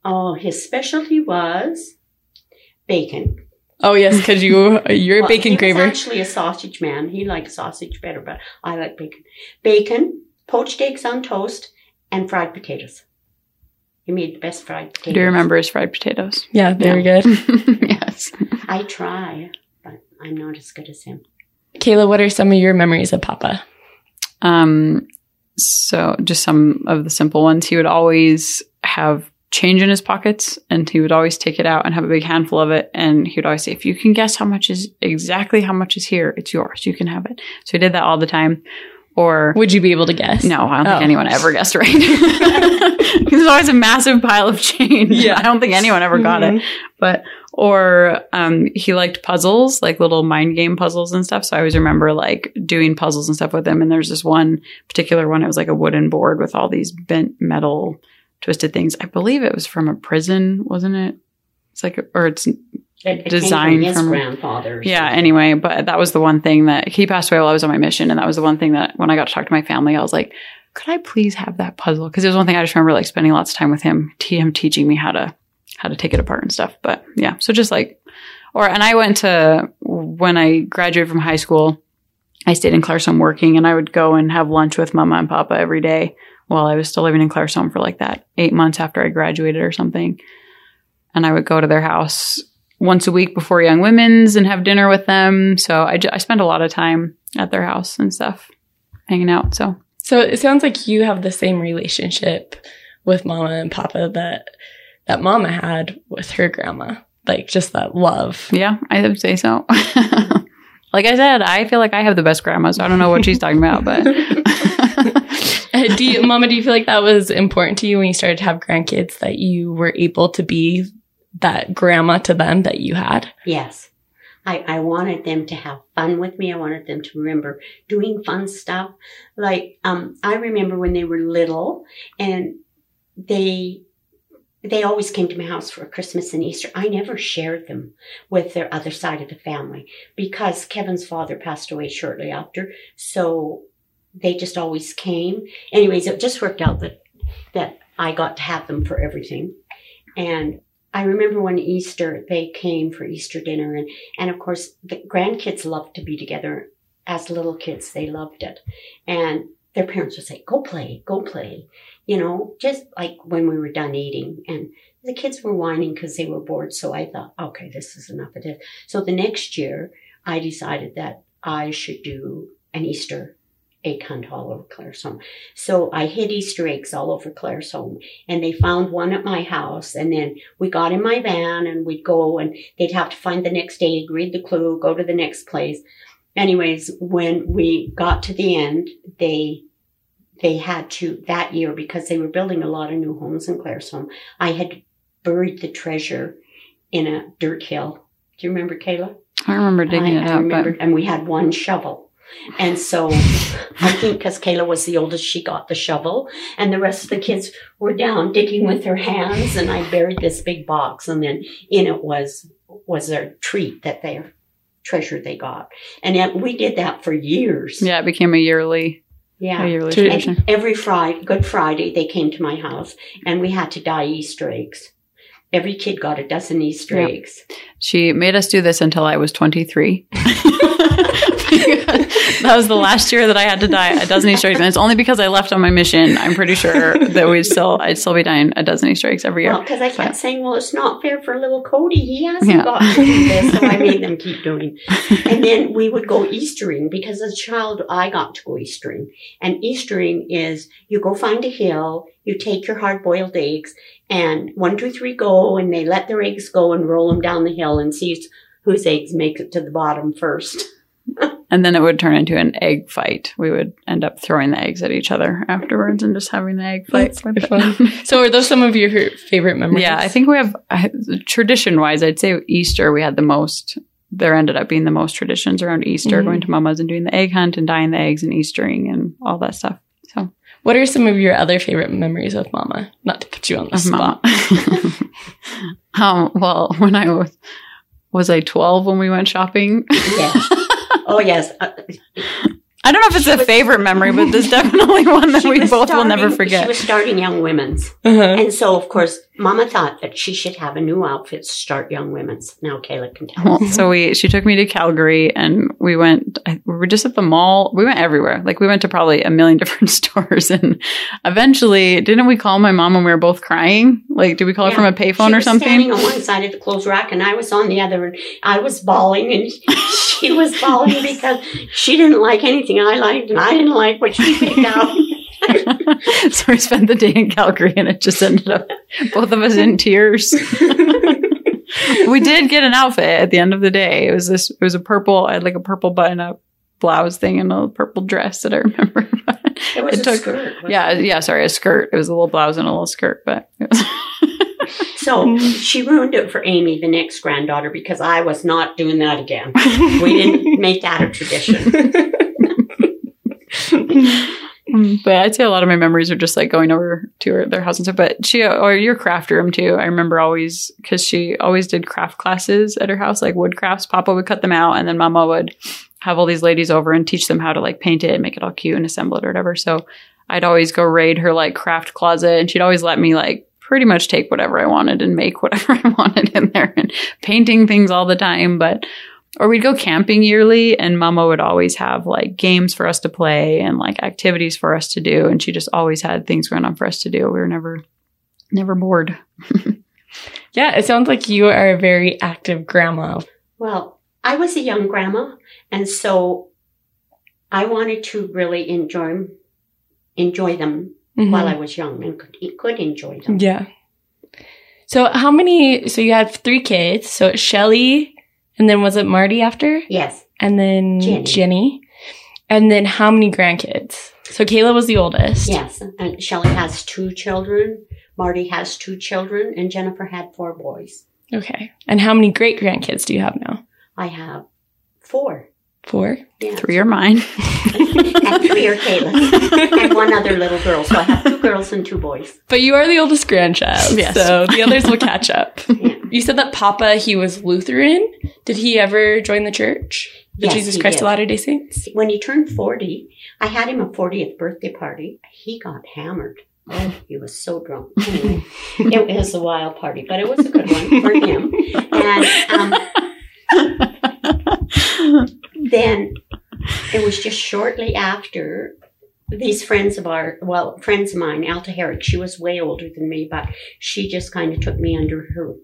Oh, his specialty was bacon. Oh, yes, because you, you're well, a bacon graver. He's actually a sausage man. He likes sausage better, but I like bacon. Bacon, poached eggs on toast, and fried potatoes. He made the best fried potatoes. Do you remember his fried potatoes? Yeah, they're yeah. good. Yes. I try, but I'm not as good as him. Kayla, what are some of your memories of Papa? Um, So just some of the simple ones. He would always have change in his pockets, and he would always take it out and have a big handful of it, and he would always say, if you can guess how much is exactly how much is here, it's yours, you can have it. So he did that all the time. Or would you be able to guess? No, I don't oh. think anyone ever guessed right. There's always a massive pile of change. Yeah, I don't think anyone ever got mm-hmm. it. But or um he liked puzzles, like little mind game puzzles and stuff. So I always remember like doing puzzles and stuff with him, and there's this one particular one, it was like a wooden board with all these bent metal twisted things. I believe it was from a prison, wasn't it? It's like, or it's it, it designed came from his from, grandfather. Yeah. Anyway, but that was the one thing that he passed away while I was on my mission, and that was the one thing that when I got to talk to my family, I was like, "Could I please have that puzzle?" Because it was one thing I just remember like spending lots of time with him, t- him teaching me how to how to take it apart and stuff. But yeah, so just like, or and I went to when I graduated from high school, I stayed in Claresholm working, and I would go and have lunch with Mama and Papa every day. Well, I was still living in Claresholm for like that eight months after I graduated or something. And I would go to their house once a week before Young Women's and have dinner with them. So I, j- I spent a lot of time at their house and stuff, hanging out. So so it sounds like you have the same relationship with Mama and Papa that that Mama had with her grandma. Like just that love. Yeah, I would say so. Like I said, I feel like I have the best grandma, so I don't know what she's talking about, but... do you, Mama, do you feel like that was important to you when you started to have grandkids, that you were able to be that grandma to them that you had? Yes. I, I wanted them to have fun with me. I wanted them to remember doing fun stuff. Like, um, I remember when they were little, and they, they always came to my house for Christmas and Easter. I never shared them with their other side of the family because Kevin's father passed away shortly after. So, they just always came. Anyways, it just worked out that that I got to have them for everything. And I remember when Easter, they came for Easter dinner. And, and of course, the grandkids loved to be together. As little kids, they loved it. And their parents would say, go play, go play. You know, just like when we were done eating. And the kids were whining because they were bored. So I thought, okay, this is enough of this. So the next year, I decided that I should do an Easter egg hunt all over Claresholm. So I hid Easter eggs all over Claresholm, and they found one at my house, and then we got in my van and we'd go, and they'd have to find the next egg, read the clue, go to the next place. anyways, when we got to the end, they they had to, that year, because they were building a lot of new homes in Claresholm, I had buried the treasure in a dirt hill. Do you remember, Kayla? I remember digging I, it I up. Remember, but... And we had one shovel. And so I think because Kayla was the oldest, she got the shovel. And the rest of the kids were down digging with their hands. And I buried this big box. And then in it was was their treat that their treasure they got. And it, we did that for years. Yeah, it became a yearly Yeah, and every Friday, Good Friday, they came to my house, and we had to dye Easter eggs. Every kid got a dozen Easter yep. eggs. She made us do this until I was twenty-three. That was the last year that I had to dye a dozen Easter eggs, and it's only because I left on my mission. I'm pretty sure that we'd still, I'd still be dyeing a dozen Easter eggs every year. Well, because I kept but. saying, well, it's not fair for little Cody. He hasn't yeah. got to do this, so I made them keep doing. And then we would go Eastering, because as a child, I got to go Eastering. And Eastering is you go find a hill, you take your hard-boiled eggs, and one, two, three go, and they let their eggs go and roll them down the hill and see whose eggs make it to the bottom first. And then it would turn into an egg fight. We would end up throwing the eggs at each other afterwards and just having the egg fight. So are those some of your favorite memories? Yeah, I think we have, uh, tradition-wise, I'd say Easter we had the most. There ended up being the most traditions around Easter, mm-hmm. going to Mama's and doing the egg hunt and dyeing the eggs and Eastering and all that stuff. So, what are some of your other favorite memories of Mama? Not to put you on the of spot. um, well, when I was, was I twelve when we went shopping? Yeah. Oh, yes. Uh, I don't know if it's a was, favorite memory, but there's definitely one that we both starting, will never forget. She was starting Young Women's. Uh-huh. And so, of course, Mama thought that she should have a new outfit to start Young Women's. Now Kayla can tell well, us. So we, she took me to Calgary, and we went, I, we were just at the mall. We went everywhere. Like, we went to probably a million different stores. And eventually, didn't we call my mom when we were both crying? Like, did we call yeah, her from a payphone or something? She was standing on one side of the clothes rack, and I was on the other. And I was bawling, and she was bawling because she didn't like anything I liked, and I didn't like what she picked out. So we spent the day in Calgary, and it just ended up both of us in tears. We did get an outfit at the end of the day. It was this. It was a purple. I had like a purple button-up blouse thing and a purple dress that I remember. It was it took, a skirt. Yeah, it? yeah. Sorry, a skirt. It was a little blouse and a little skirt, but. It was So she ruined it for Amy, the next granddaughter, because I was not doing that again. We didn't make that a tradition. But I'd say a lot of my memories are just like going over to her, their house and stuff. But she, or your craft room too. I remember always, because she always did craft classes at her house, like wood crafts. Papa would cut them out, and then Mama would have all these ladies over and teach them how to like paint it and make it all cute and assemble it or whatever. So I'd always go raid her like craft closet, and she'd always let me like pretty much take whatever I wanted and make whatever I wanted in there, and painting things all the time. But, or we'd go camping yearly, and Mama would always have like games for us to play and like activities for us to do. And she just always had things going on for us to do. We were never, never bored. Yeah. It sounds like you are a very active grandma. Well, I was a young grandma, and so I wanted to really enjoy, enjoy them. Mm-hmm. While I was young and could, could enjoy them. Yeah. So how many, so you had three kids. So Shelley, and then was it Marty after? Yes. And then Jenny. Jenny. And then how many grandkids? So Kayla was the oldest. Yes. And Shelley has two children. Marty has two children. And Jennifer had four boys. Okay. And how many great grandkids do you have now? I have four. Four. Yeah. Three are mine. And three are Kayla's. And one other little girl. So I have two girls and two boys. But you are the oldest grandchild. Yes. So the others will catch up. Yeah. You said that Papa, he was Lutheran. Did he ever join the church? The yes, Jesus Christ of Latter-day Saints? When he turned forty, I had him a fortieth birthday party. He got hammered. Oh, he was so drunk. Anyway, it was a wild party, but it was a good one for him. And um then it was just shortly after these friends of our, well, friends of mine, Alta Herrick, she was way older than me, but she just kind of took me under her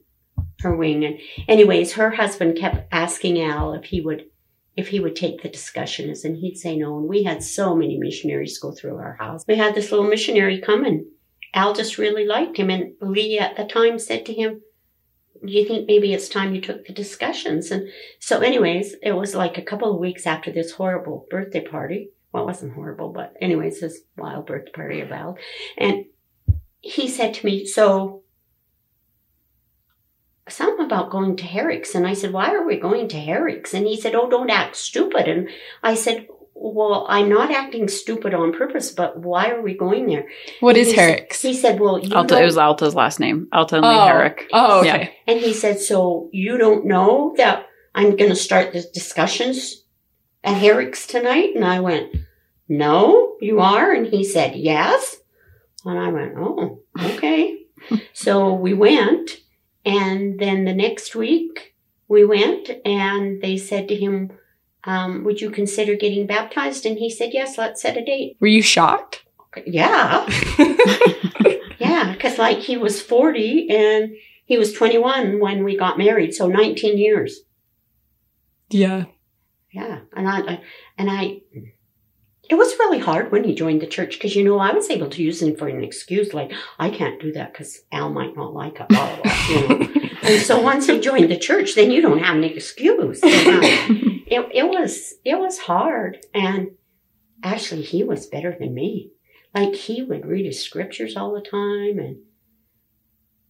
her wing. And anyways, her husband kept asking Al if he would, if he would take the discussions, and he'd say no. And we had so many missionaries go through our house. We had this little missionary come, and Al just really liked him. And Lee at the time said to him, do you think maybe it's time you took the discussions? And so anyways, it was like a couple of weeks after this horrible birthday party. Well, it wasn't horrible, but anyways, this wild birthday party about. And he said to me, so something about going to Herrick's. And I said, why are we going to Herrick's? And he said, oh, don't act stupid. And I said, well, I'm not acting stupid on purpose, but why are we going there? What and is Herrick's? He said, well, you Alta, it was Alta's last name. Alta and oh. Lee Herrick. Oh, okay. Yeah. And he said, so you don't know that I'm going to start the discussions at Herrick's tonight? And I went, no, you are? And he said, yes. And I went, oh, okay. So we went, and then the next week we went, and they said to him, Um, would you consider getting baptized? And he said, yes, let's set a date. Were you shocked? Yeah. Yeah, because like he was forty and he was twenty-one when we got married. So nineteen years. Yeah. Yeah. And I, and I, it was really hard when he joined the church because, you know, I was able to use him for an excuse. Like, I can't do that because Al might not like it. Blah, blah, you know? And so once he joined the church, then you don't have an excuse. You know? It, it was it was hard, and actually he was better than me. Like he would read his scriptures all the time, and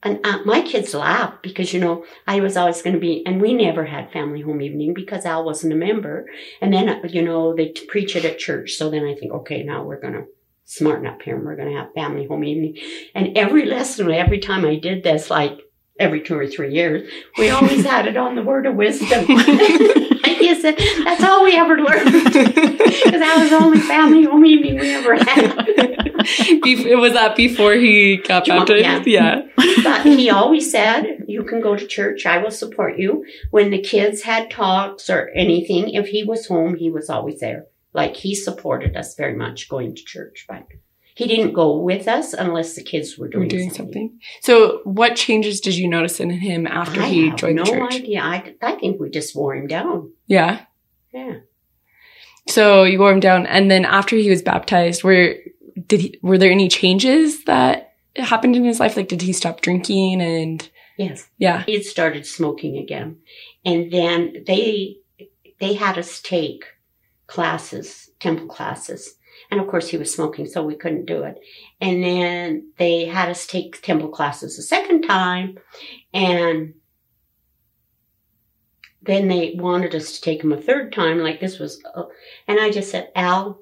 and uh, my kids laughed because you know I was always going to be, and we never had family home evening because Al wasn't a member. And then you know they preach it at church, so then I think okay now we're going to smarten up here and we're going to have family home evening. And every lesson, every time I did this, like every two or three years, we always had it on the word of wisdom. That's all we ever learned because that was the only family home evening we ever had. Be- was that before he got baptized? Yeah. yeah. But he always said, you can go to church. I will support you. When the kids had talks or anything, if he was home, he was always there. Like he supported us very much going to church. But he didn't go with us unless the kids were doing, doing something. something. So what changes did you notice in him after I he joined no the church? Idea. I have no idea. I think we just wore him down. Yeah? Yeah. So you wore him down. And then after he was baptized, were did he, were there any changes that happened in his life? Like, did he stop drinking? And yes. Yeah. He started smoking again. And then they they had us take classes, temple classes. And of course he was smoking, so we couldn't do it. And then they had us take temple classes a second time. And then they wanted us to take him a third time. Like this was, uh, and I just said, Al,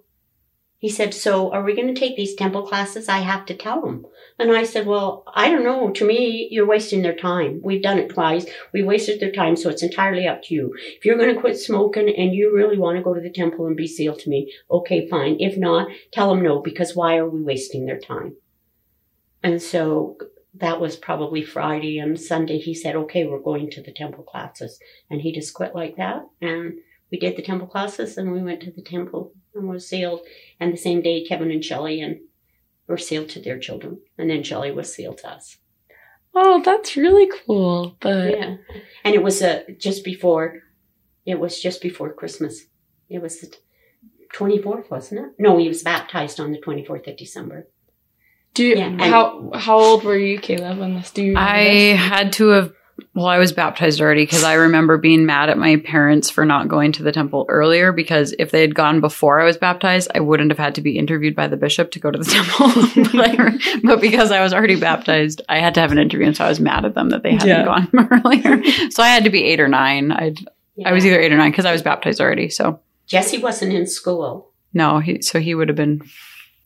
he said, so are we going to take these temple classes? I have to tell them. And I said, well, I don't know. To me, you're wasting their time. We've done it twice. We wasted their time. So it's entirely up to you. If you're going to quit smoking and you really want to go to the temple and be sealed to me, okay, fine. If not, tell them no, because why are we wasting their time? And so that was probably Friday, and Sunday he said, okay, we're going to the temple classes. And he just quit like that. And we did the temple classes and we went to the temple and were sealed. And the same day, Kevin and Shelley and were sealed to their children, and then Shelley was sealed to us. Oh, that's really cool. But yeah, and it was a just before, it was just before Christmas. It was the twenty-fourth, wasn't it? No, he was baptized on the twenty-fourth of December. Do you, yeah, how how old were you, Caleb, on this? Do you remember I this? had to have. Well, I was baptized already because I remember being mad at my parents for not going to the temple earlier, because if they had gone before I was baptized, I wouldn't have had to be interviewed by the bishop to go to the temple. but, I, but because I was already baptized, I had to have an interview, and so I was mad at them that they hadn't yeah. gone earlier. So I had to be eight or nine. I yeah. I was either eight or nine because I was baptized already. So Jesse wasn't in school. No, he, so he would have been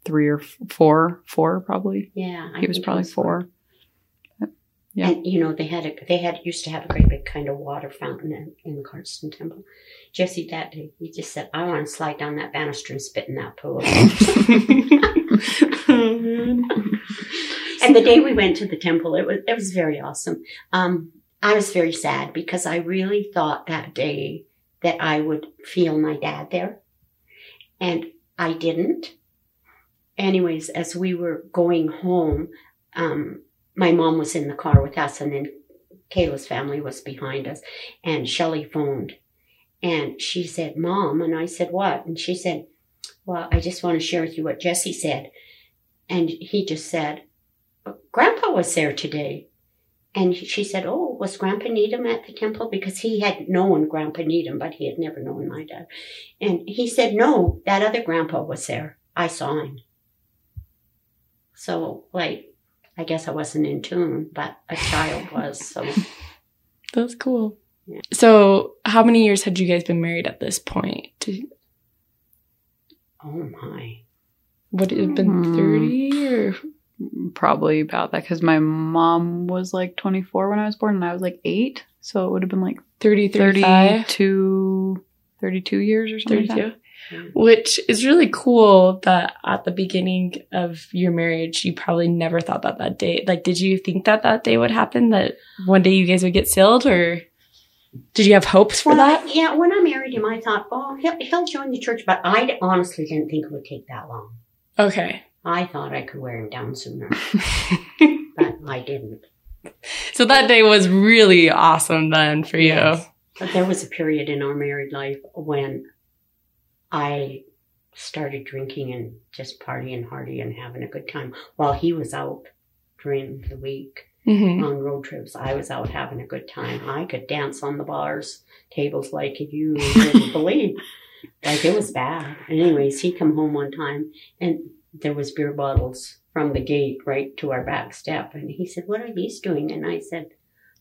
three or f- four, four probably. Yeah, I he was probably was four. four. Yeah. And, you know, they had, a, they had, used to have a great big kind of water fountain in, in the Cardston Temple. Jesse, that day, he just said, I want to slide down that banister and spit in that pool. And the day we went to the temple, it was, it was very awesome. Um, I was very sad because I really thought that day that I would feel my dad there. And I didn't. Anyways, as we were going home, um, my mom was in the car with us, and then Kayla's family was behind us, and Shelley phoned, and she said, Mom, and I said, what? And she said, well, I just want to share with you what Jesse said. And he just said, Grandpa was there today. And she said, oh, was Grandpa Needham at the temple? Because he had known Grandpa Needham, but he had never known my dad. And he said, no, that other grandpa was there. I saw him. So, like, I guess I wasn't in tune, but a child was. So that's cool. Yeah. So how many years had you guys been married at this point? You... Oh, my. Would it have been thirty or... Probably about that, because my mom was like twenty-four when I was born and I was like eight. So it would have been like thirty, thirty-two, thirty-two years or something like that. Which is really cool that at the beginning of your marriage, you probably never thought that that day. Like, did you think that that day would happen, that one day you guys would get sealed, or did you have hopes for well, that? Yeah, when I married him, I thought, oh, he'll, he'll join the church. But I honestly didn't think it would take that long. Okay. I thought I could wear him down sooner, but I didn't. So that day was really awesome then for you. Yes. But there was a period in our married life when I started drinking and just partying hardy and having a good time while he was out during the week mm-hmm. on road trips. I was out having a good time. I could dance on the bars, tables like you wouldn't believe. Like, it was bad. And anyways, he come home one time and... there was beer bottles from the gate right to our back step. And he said, what are these doing? And I said,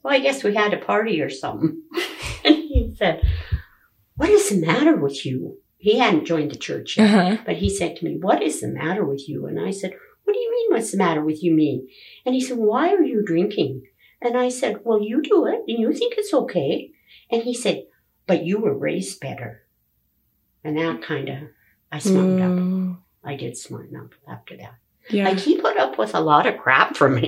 well, I guess we had a party or something. And he said, what is the matter with you? He hadn't joined the church yet, uh-huh. but he said to me, what is the matter with you? And I said, what do you mean, what's the matter with you, me? And he said, why are you drinking? And I said, well, you do it and you think it's okay. And he said, but you were raised better. And that kind of, I smartened mm. up. I did smarten up after that. Yeah. Like, he put up with a lot of crap from me.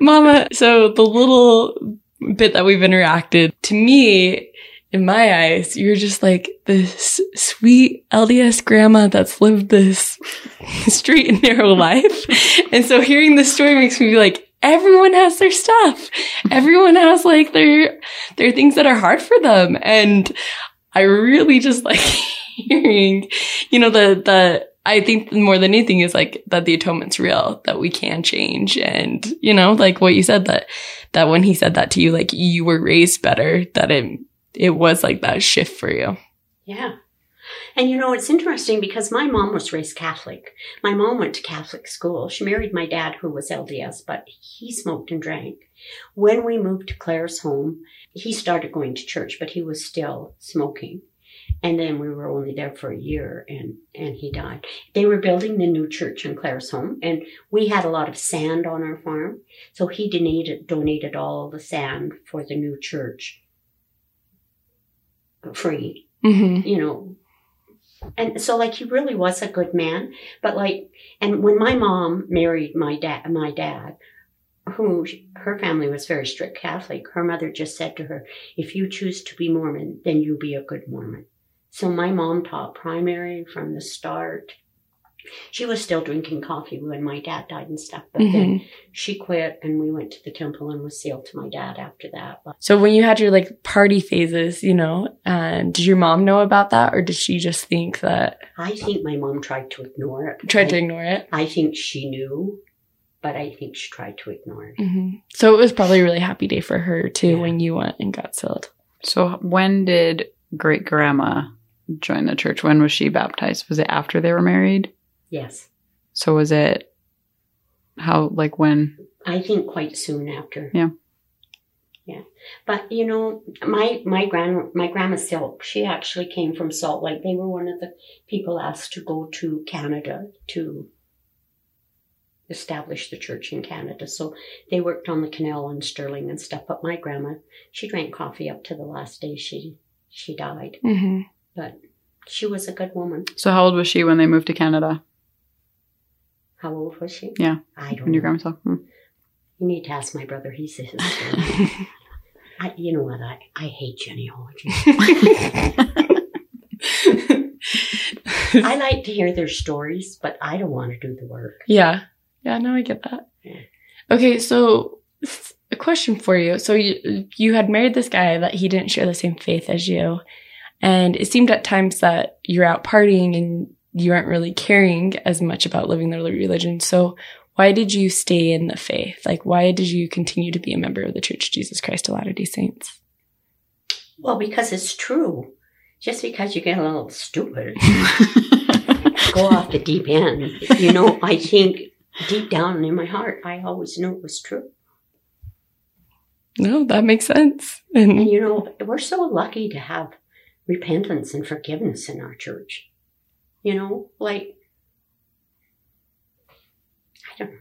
Mama, so the little bit that we've interacted, to me, in my eyes, you're just like this sweet L D S grandma that's lived this straight and narrow life. And so hearing this story makes me be like, everyone has their stuff. Everyone has, like, their, their things that are hard for them. And I really just like... hearing, you know, the, the, I think more than anything is like that the atonement's real, that we can change. And, you know, like what you said, that, that when he said that to you, like you were raised better, that it, it was like that shift for you. Yeah. And, you know, it's interesting because my mom was raised Catholic. My mom went to Catholic school. She married my dad, who was L D S, but he smoked and drank. When we moved to Claresholm, he started going to church, but he was still smoking. And then we were only there for a year, and, and he died. They were building the new church in Claresholm, and we had a lot of sand on our farm. So he donated, donated all the sand for the new church free, mm-hmm. you know. And so, like, he really was a good man. But, like, and when my mom married my, da- my dad, who her family was very strict Catholic, her mother just said to her, if you choose to be Mormon, then you be a good Mormon. So my mom taught primary from the start. She was still drinking coffee when my dad died and stuff, but mm-hmm. then she quit and we went to the temple and was sealed to my dad after that. So when you had your, like, party phases, you know, um, did your mom know about that, or did she just think that? I think my mom tried to ignore it. Tried I, to ignore it? I think she knew, but I think she tried to ignore it. Mm-hmm. So it was probably a really happy day for her, too, yeah. when you went and got sealed. So when did great-grandma... join the church? When was she baptized? Was it after they were married? Yes. So was it how, like, when? I think quite soon after. Yeah. Yeah. But, you know, my my grand my grandma Selk, she actually came from Salt Lake. They were one of the people asked to go to Canada to establish the church in Canada. So they worked on the canal in Stirling and stuff. But my grandma, she drank coffee up to the last day she she died. Mm-hmm. But she was a good woman. So how old was she when they moved to Canada? How old was she? Yeah. I don't when know. When your grandma talked? Hmm. You need to ask my brother. He's his sister. I, you know what? I, I hate genealogy. I like to hear their stories, but I don't want to do the work. Yeah. Yeah, no, I get that. Yeah. Okay, so a question for you. So you, you had married this guy that he didn't share the same faith as you. And it seemed at times that you're out partying and you aren't really caring as much about living their religion. So why did you stay in the faith? Like, why did you continue to be a member of the Church of Jesus Christ of Latter-day Saints? Well, because it's true. Just because you get a little stupid, go off the deep end. You know, I think deep down in my heart, I always knew it was true. No, that makes sense. And, and you know, we're so lucky to have repentance and forgiveness in our church. You know, like, I don't know.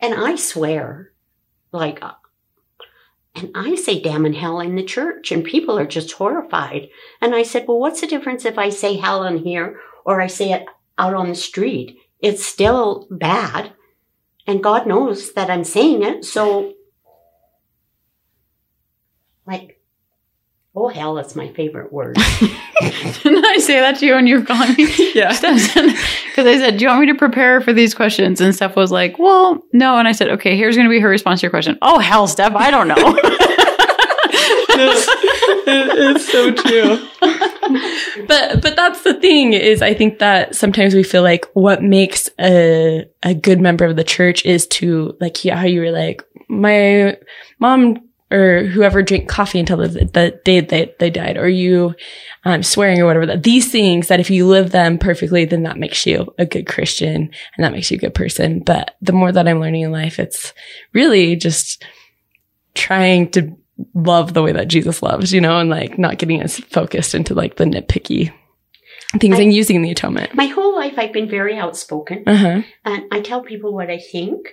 And I swear, like, and I say damn and hell in the church, and people are just horrified. And I said, well, what's the difference if I say hell in here or I say it out on the street? It's still bad, and God knows that I'm saying it, so... Like, oh, hell, that's my favorite word. Didn't I say that to you when you were calling me? Yeah. Because I said, do you want me to prepare for these questions? And Steph was like, well, no. And I said, okay, here's going to be her response to your question. Oh, hell, Steph, I don't know. It is so true. But but that's the thing is, I think that sometimes we feel like what makes a a good member of the church is to, like, how you were like, my mom or whoever drank coffee until the, the day that they died, or you um, swearing or whatever, that these things that if you live them perfectly, then that makes you a good Christian and that makes you a good person. But the more that I'm learning in life, it's really just trying to love the way that Jesus loves, you know, and like not getting as focused into like the nitpicky things I, and using the atonement. My whole life, I've been very outspoken, uh-huh. and I tell people what I think.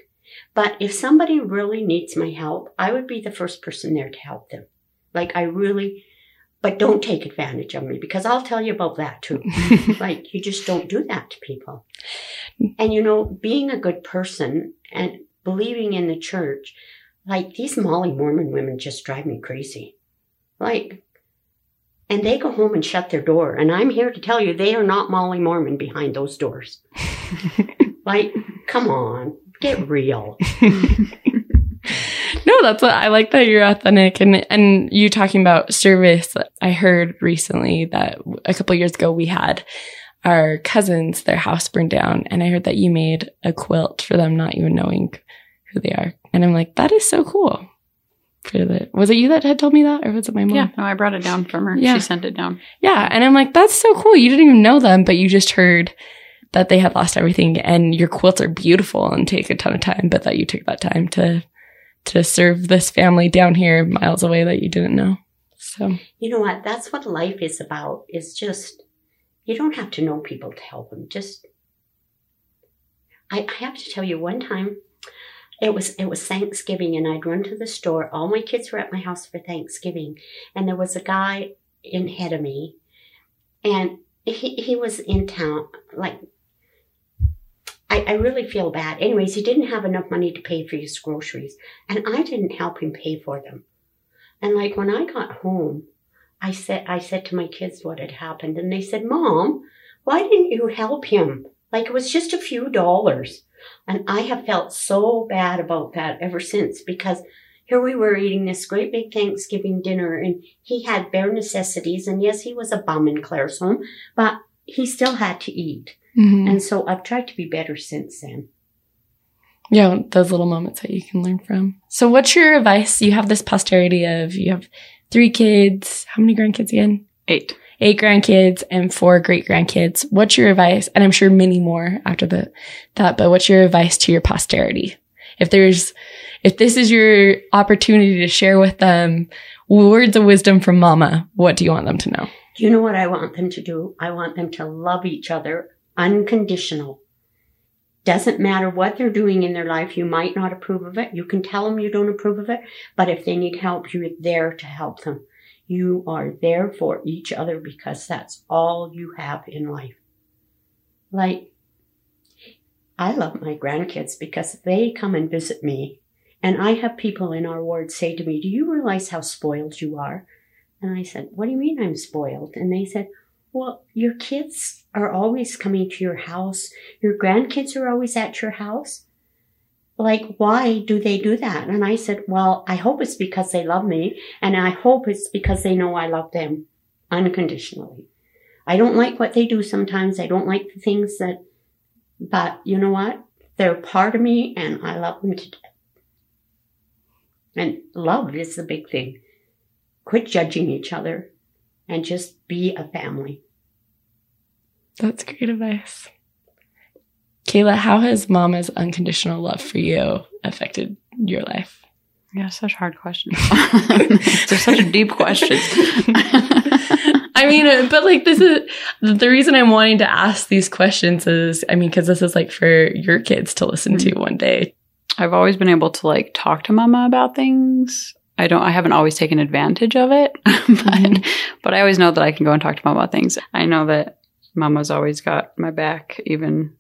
But if somebody really needs my help, I would be the first person there to help them. Like, I really, but don't take advantage of me, because I'll tell you about that too. Like, you just don't do that to people. And, you know, being a good person and believing in the church, like, these Molly Mormon women just drive me crazy. Like, and they go home and shut their door. And I'm here to tell you, they are not Molly Mormon behind those doors. Like, come on. Get real. No, that's what I like, that you're authentic. And, and you talking about service, I heard recently that a couple of years ago we had our cousins, their house burned down. And I heard that you made a quilt for them, not even knowing who they are. And I'm like, that is so cool. For the, was it you that had told me that, or was it my mom? Yeah, no, I brought it down from her. Yeah. She sent it down. Yeah. And I'm like, that's so cool. You didn't even know them, but you just heard that they had lost everything, and your quilts are beautiful and take a ton of time, but that you took that time to to serve this family down here miles away that you didn't know. So you know what? That's what life is about. Is just, you don't have to know people to help them. Just, I, I have to tell you, one time it was it was Thanksgiving, and I'd run to the store. All my kids were at my house for Thanksgiving, and there was a guy in ahead of me, and he he was in town, like. I, I really feel bad. Anyways, he didn't have enough money to pay for his groceries, and I didn't help him pay for them. And like, when I got home, I said I said to my kids what had happened, and they said, "Mom, why didn't you help him? Like, it was just a few dollars." And I have felt so bad about that ever since, because here we were eating this great big Thanksgiving dinner, and he had bare necessities. And yes, he was a bum in Claresholm, but he still had to eat. Mm-hmm. And so I've tried to be better since then. Yeah, those little moments that you can learn from. So what's your advice? You have this posterity of, you have three kids. How many grandkids again? Eight. Eight grandkids and four great-grandkids. What's your advice? And I'm sure many more after the, that, but what's your advice to your posterity? If there's, if this is your opportunity to share with them words of wisdom from Mama, what do you want them to know? Do you know what I want them to do? I want them to love each other. Unconditional. Doesn't matter what they're doing in their life. You might not approve of it. You can tell them you don't approve of it, but if they need help, you're there to help them. You are there for each other, because that's all you have in life. Like, I love my grandkids because they come and visit me, and I have people in our ward say to me, "Do you realize how spoiled you are?" And I said, "What do you mean I'm spoiled?" And they said, "Well, your kids are always coming to your house. Your grandkids are always at your house. Like, why do they do that?" And I said, "Well, I hope it's because they love me, and I hope it's because they know I love them unconditionally. I don't like what they do sometimes. I don't like the things that, but you know what? They're a part of me and I love them to death. And love is the big thing. Quit judging each other and just be a family. That's great advice. Kayla, how has Mama's unconditional love for you affected your life? Yeah, such hard questions. They're such deep questions. I mean, but like this is the reason I'm wanting to ask these questions is, I mean, because this is like for your kids to listen to one day. I've always been able to like talk to Mama about things. I don't, I haven't always taken advantage of it, but, mm-hmm. but I always know that I can go and talk to Mama about things. I know that Mama's always got my back, even,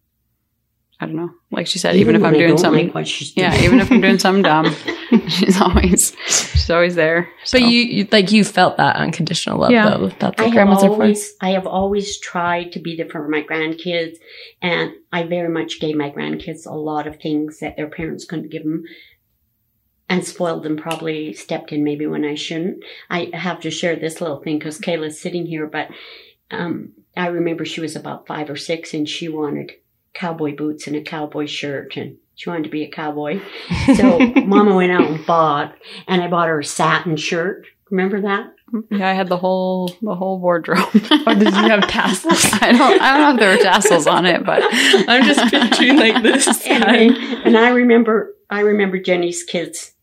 I don't know, like she said, even, even if I'm doing something, like yeah, even if I'm doing something dumb, she's always, she's always there. So. But you, you, like you felt that unconditional love yeah. though. That the I grandmas have always, I have always tried to be there for my grandkids, and I very much gave my grandkids a lot of things that their parents couldn't give them. And spoiled them, probably stepped in maybe when I shouldn't. I have to share this little thing because Kayla's sitting here, but um, I remember she was about five or six and she wanted cowboy boots and a cowboy shirt and she wanted to be a cowboy. So Mama went out and bought, and I bought her a satin shirt. Remember that? Yeah, I had the whole the whole wardrobe. Or did you have tassels? I don't I don't know if there were tassels on it, but I'm just picturing like this. Anyway, and I remember I remember Jenny's kids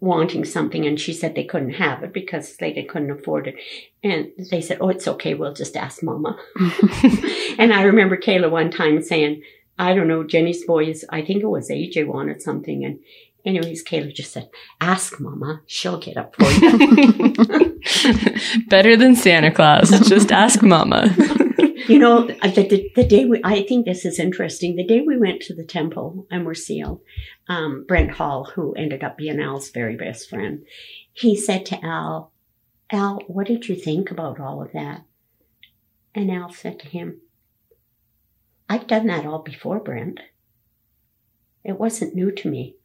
wanting something, and she said they couldn't have it because they couldn't afford it. And they said, oh, it's okay, we'll just ask Mama. And I remember Kayla one time saying, I don't know, Jenny's boys, I think it was A J wanted something. And anyways, Kayla just said, ask Mama, she'll get up for you. Better than Santa Claus, just ask Mama. You know, the, the, the day we, I think this is interesting, the day we went to the temple and were sealed, um, Brent Hall, who ended up being Al's very best friend, he said to Al, Al, what did you think about all of that? And Al said to him, I've done that all before, Brent. It wasn't new to me.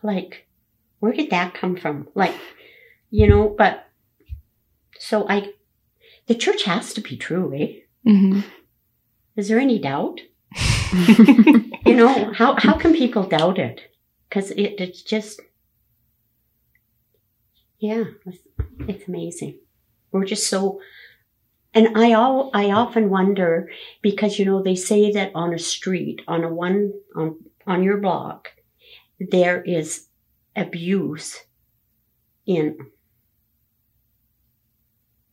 Like, where did that come from? Like, you know, but, so I... The church has to be true, eh? Mm-hmm. Is there any doubt? You know, how, how can people doubt it? Because it, it's just, yeah, it's, it's amazing. We're just so, and I all I often wonder, because, you know, they say that on a street, on a one, on, on your block, there is abuse in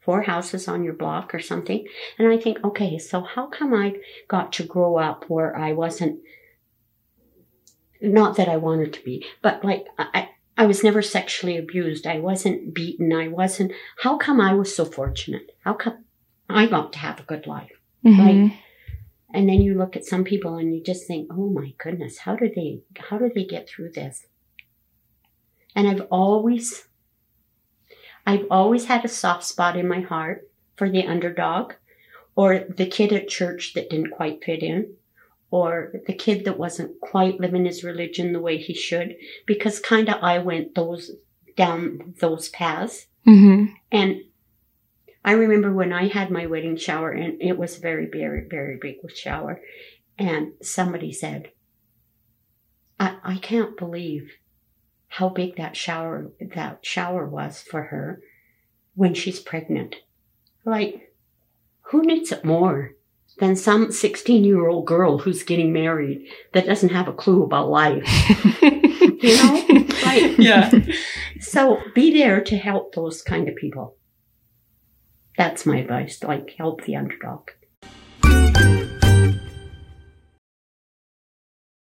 four houses on your block or something. And I think, okay, so how come I got to grow up where I wasn't, not that I wanted to be, but like I, I was never sexually abused. I wasn't beaten. I wasn't, how come I was so fortunate? How come I got to have a good life, mm-hmm. right? And then you look at some people and you just think, oh my goodness, how do they, how do they get through this? And I've always... I've always had a soft spot in my heart for the underdog, or the kid at church that didn't quite fit in, or the kid that wasn't quite living his religion the way he should, because kind of I went those down those paths. Mm-hmm. And I remember when I had my wedding shower, and it was a very, very, very big shower, and somebody said, I, I can't believe how big that shower that shower was for her when she's pregnant. Like, who needs it more than some sixteen-year-old girl who's getting married that doesn't have a clue about life? You know? Like, yeah. So be there to help those kind of people. That's my advice. Like, help the underdog.